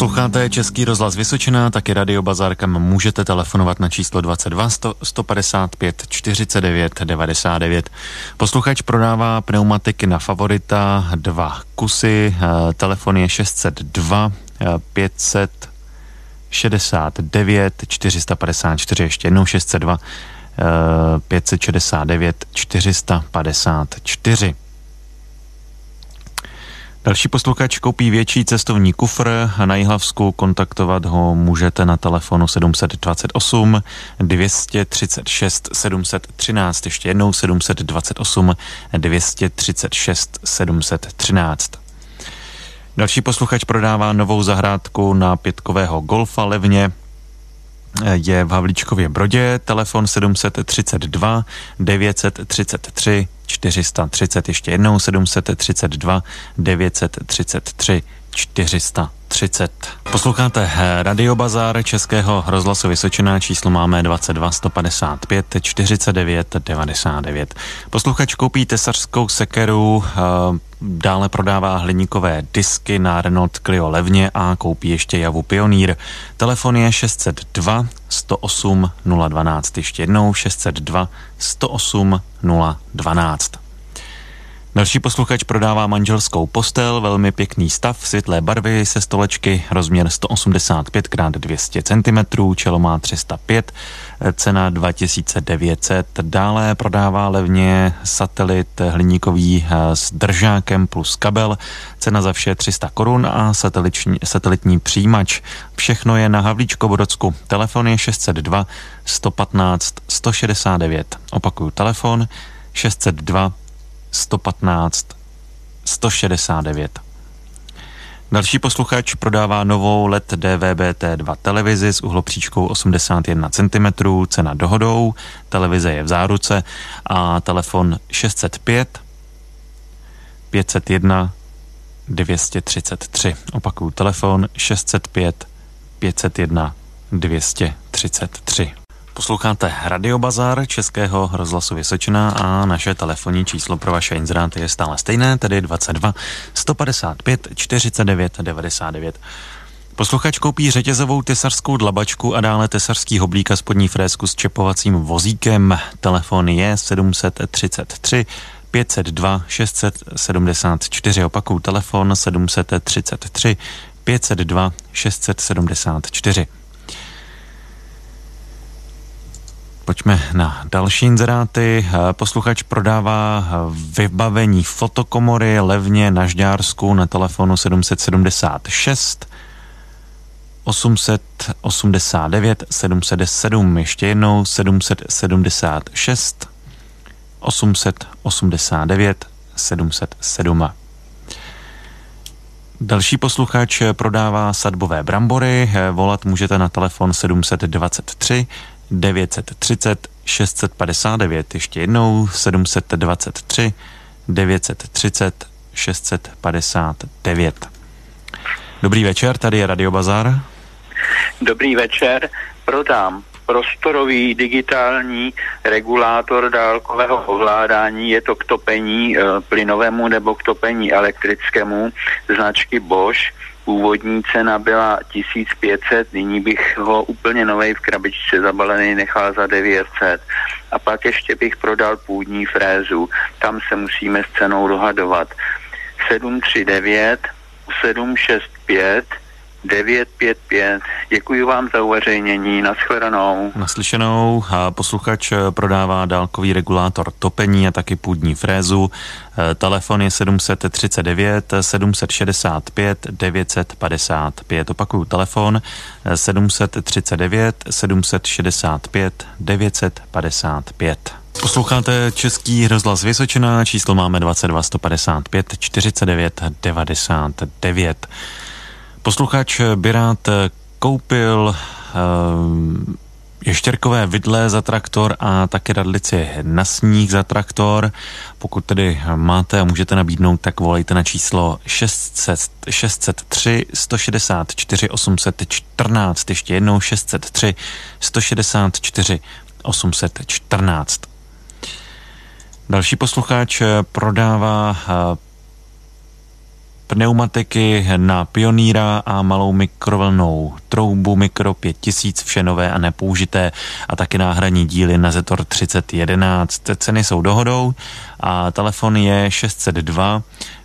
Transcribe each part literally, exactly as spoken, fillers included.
Posloucháte Český rozhlas Vysočina, taky Radiobazar, kam můžete telefonovat na číslo dvacet dva sto padesát pět čtyřicet devět devadesát devět. Posluchač prodává pneumatiky na Favorita dva kusy, telefon je šest set dva pět set šedesát devět čtyři sta padesát čtyři, ještě jednou šest set dva pět set šedesát devět čtyři sta padesát čtyři. Další posluchač koupí větší cestovní kufr na Jihlavsku, kontaktovat ho můžete na telefonu sedm set dvacet osm dvě stě třicet šest sedm set třináct, ještě jednou sedm set dvacet osm dvě stě třicet šest sedm set třináct. Další posluchač prodává novou zahrádku na Pětkového Golfa levně, je v Havlíčkově Brodě, telefon sedm set třicet dva devět set třicet tři čtyři sta třicet, ještě jednou sedm set třicet dva devět set třicet tři čtyři sta třicet. Posloucháte Radiobazár Českého rozhlasu Vysočina, číslo máme dvacet dva sto padesát pět čtyřicet devět devadesát devět. Posluchač koupí tesařskou sekeru, dále prodává hliníkové disky na Renault Clio levně a koupí ještě Javu Pionýr. Telefon je šest set dva sto osm nula dvanáct, ještě jednou šest set dva sto osm nula dvanáct. Další posluchač prodává manželskou postel, velmi pěkný stav, světlé barvy, se stolečky, rozměr sto osmdesát pět krát dvě stě centimetrů, čelo má tři sta pět, cena dva tisíce devět set. Dále prodává levně satelit hliníkový s držákem plus kabel, cena za vše tři sta korun a satelitní přijímač. Všechno je na Havlíčkobrodsku. Telefon je šest set dva sto patnáct sto šedesát devět. Opakuju, telefon šest set dva sto patnáct sto šedesát devět. Další posluchač prodává novou L E D D V B T dva televizi s uhlopříčkou osmdesát jedna centimetrů, cena dohodou, televize je v záruce a telefon šest set pět pět set jedna dvě stě třicet tři. Opakuju, telefon šest set pět pět set jedna dvě stě třicet tři. Posloucháte Radiobazar Českého rozhlasu Vysočina a naše telefonní číslo pro vaše inzeráty je stále stejné, tedy dvacet dva sto padesát pět čtyřicet devět devadesát devět. Posluchač koupí řetězovou tesařskou dlabačku a dále tesařský hoblík a spodní frézku s čepovacím vozíkem. Telefon je sedm set třicet tři pět set dva šest set sedmdesát čtyři. Opakuju, telefon sedm set třicet tři pět set dva šest set sedmdesát čtyři. Pojďme na další inzeráty. Posluchač prodává vybavení fotokomory levně na Žďársku na telefonu sedm set sedmdesát šest osm set osmdesát devět sedm set sedm, ještě jednou sedm set sedmdesát šest osm set osmdesát devět sedm set sedm. Další posluchač prodává sadbové brambory, volat můžete na telefon sedm set dvacet tři devět set třicet šest set padesát devět, ještě jednou sedm set dvacet tři devět set třicet šest set padesát devět. Dobrý večer, tady je Radiobazar. Dobrý večer, prodám prostorový digitální regulátor dálkového ovládání, je to k topení e, plynovému nebo k topení elektrickému značky Bosch. Původní cena byla tisíc pět set, nyní bych ho úplně novej v krabičce zabalený nechal za devět set. A pak ještě bych prodal půdní frézu, tam se musíme s cenou dohadovat. sedm tři devět sedm šest pět devět pět pět. Děkuji vám za uveřejnění. Naschledanou. Naslyšenou. Posluchač prodává dálkový regulátor topení a taky půdní frézu. Telefon je sedm set třicet devět sedm set šedesát pět devět set padesát pět. Opakuju, telefon sedm set třicet devět sedm set šedesát pět devět set padesát pět. Posloucháte Český rozhlas Vysočina, číslo máme dvacet dva sto padesát pět čtyřicet devět devadesát devět. Posluchač by rád koupil um, ještěrkové vidle za traktor a také radlici na sníh za traktor. Pokud tedy máte a můžete nabídnout, tak volejte na číslo šest set tři sto šedesát čtyři osm set čtrnáct, ještě jednou šest set tři sto šedesát čtyři osm set čtrnáct. Další posluchač prodává pneumatiky na Pionýra a malou mikrovlnou troubu Mikro pět tisíc, vše nové a nepoužité, a taky náhradní díly na Zetor třicet jedenáct. Ceny jsou dohodou a telefon je šest set dva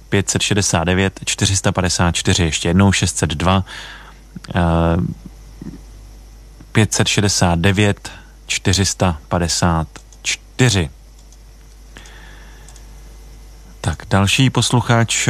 pět set šedesát devět čtyři sta padesát čtyři, ještě jednou šest set dva pět set šedesát devět čtyři sta padesát čtyři. Tak další posluchač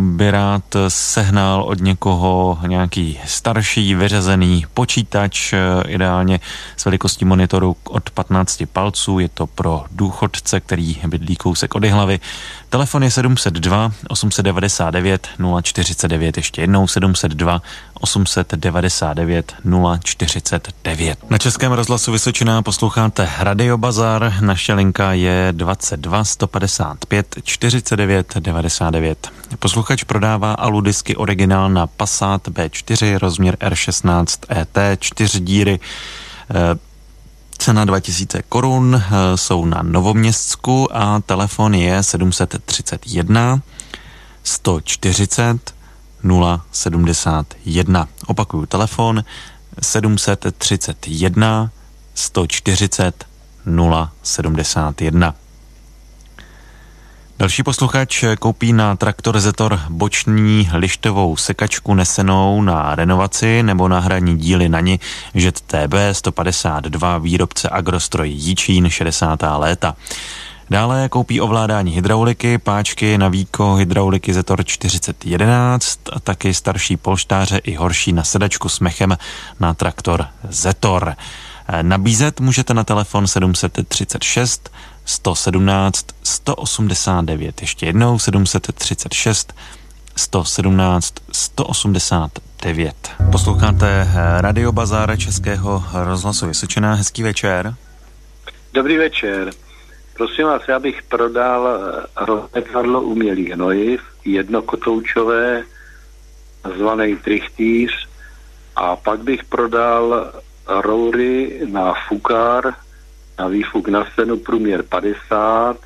by rád sehnal od někoho nějaký starší vyřazený počítač, ideálně s velikostí monitoru od patnáct palců, je to pro důchodce, který bydlí kousek od hlavy. Telefon je sedm set dva osm set devadesát devět nula čtyřicet devět, ještě jednou sedm set dva osm set devadesát devět nula čtyřicet devět. Na Českém rozhlasu Vysočina posloucháte Radiobazar, naše linka je dvacet dva sto padesát pět čtyřicet devět devadesát devět. Posluchač prodává aludisky originál na Passat bé čtyři, rozměr er šestnáct é té, čtyři díry, cena dva tisíce korun, jsou na Novoměstsku a telefon je sedm set třicet jedna sto čtyřicet nula sedmdesát jedna. Opakuju, telefon sedm set třicet jedna sto čtyřicet nula sedmdesát jedna. Další posluchač koupí na traktor Zetor boční lištovou sekačku nesenou na renovaci nebo náhradní díly na ni Žďársko sto padesát dva, výrobce Agrostroj Jičín, šedesátá léta. Dále koupí ovládání hydrauliky, páčky na výko hydrauliky Zetor čtyřicet jedenáct a taky starší polštáře i horší nasedačku s mechem na traktor Zetor. Nabízet můžete na telefon sedm set třicet šest sto sedmnáct sto osmdesát devět, ještě jednou sedm set třicet šest sto sedmnáct sto osmdesát devět. Posloucháte Radiobazár Českého rozhlasu Vysočina, hezký večer. Dobrý večer. Prosím vás, já bych prodal rozmekadlo umělých hnojiv, jednokotoučové, zvaný trichtis, a pak bych prodal roury na fukár, na výfuk na stenu, průměr padesát,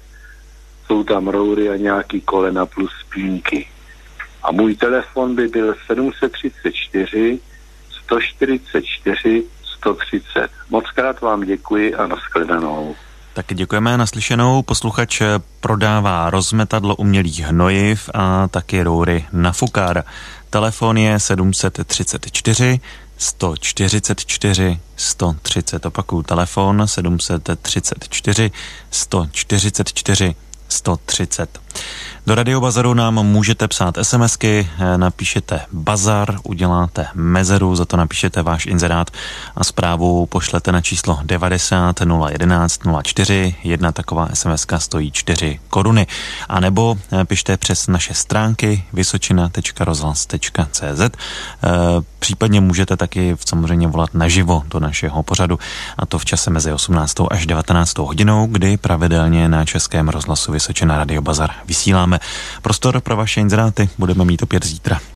jsou tam roury a nějaký kolena plus spínky. A můj telefon by byl sedm set třicet čtyři sto čtyřicet čtyři sto třicet. Moc krát vám děkuji a nashledanou. Tak děkujeme, naslyšenou. Posluchač prodává rozmetadlo umělých hnojiv a taky roury na fukár. Telefon je sedm set třicet čtyři sto čtyřicet čtyři sto třicet. Opakuju, telefon sedm set třicet čtyři sto čtyřicet čtyři sto třicet. Do Radiobazaru nám můžete psát SMSky, napíšete bazar, uděláte mezeru, za to napíšete váš inzerát a zprávu pošlete na číslo devadesát nula jedenáct nula čtyři, jedna taková SMSka stojí čtyři koruny, a nebo pište přes naše stránky vysočina tečka rozhlas tečka cé zet, případně můžete taky samozřejmě volat naživo do našeho pořadu, a to v čase mezi osmnáctou až devatenáctou hodinou, kdy pravidelně na Českém rozhlasu Vysočina Radiobazar vysíláme. Prostor pro vaše inzeráty budeme mít opět zítra.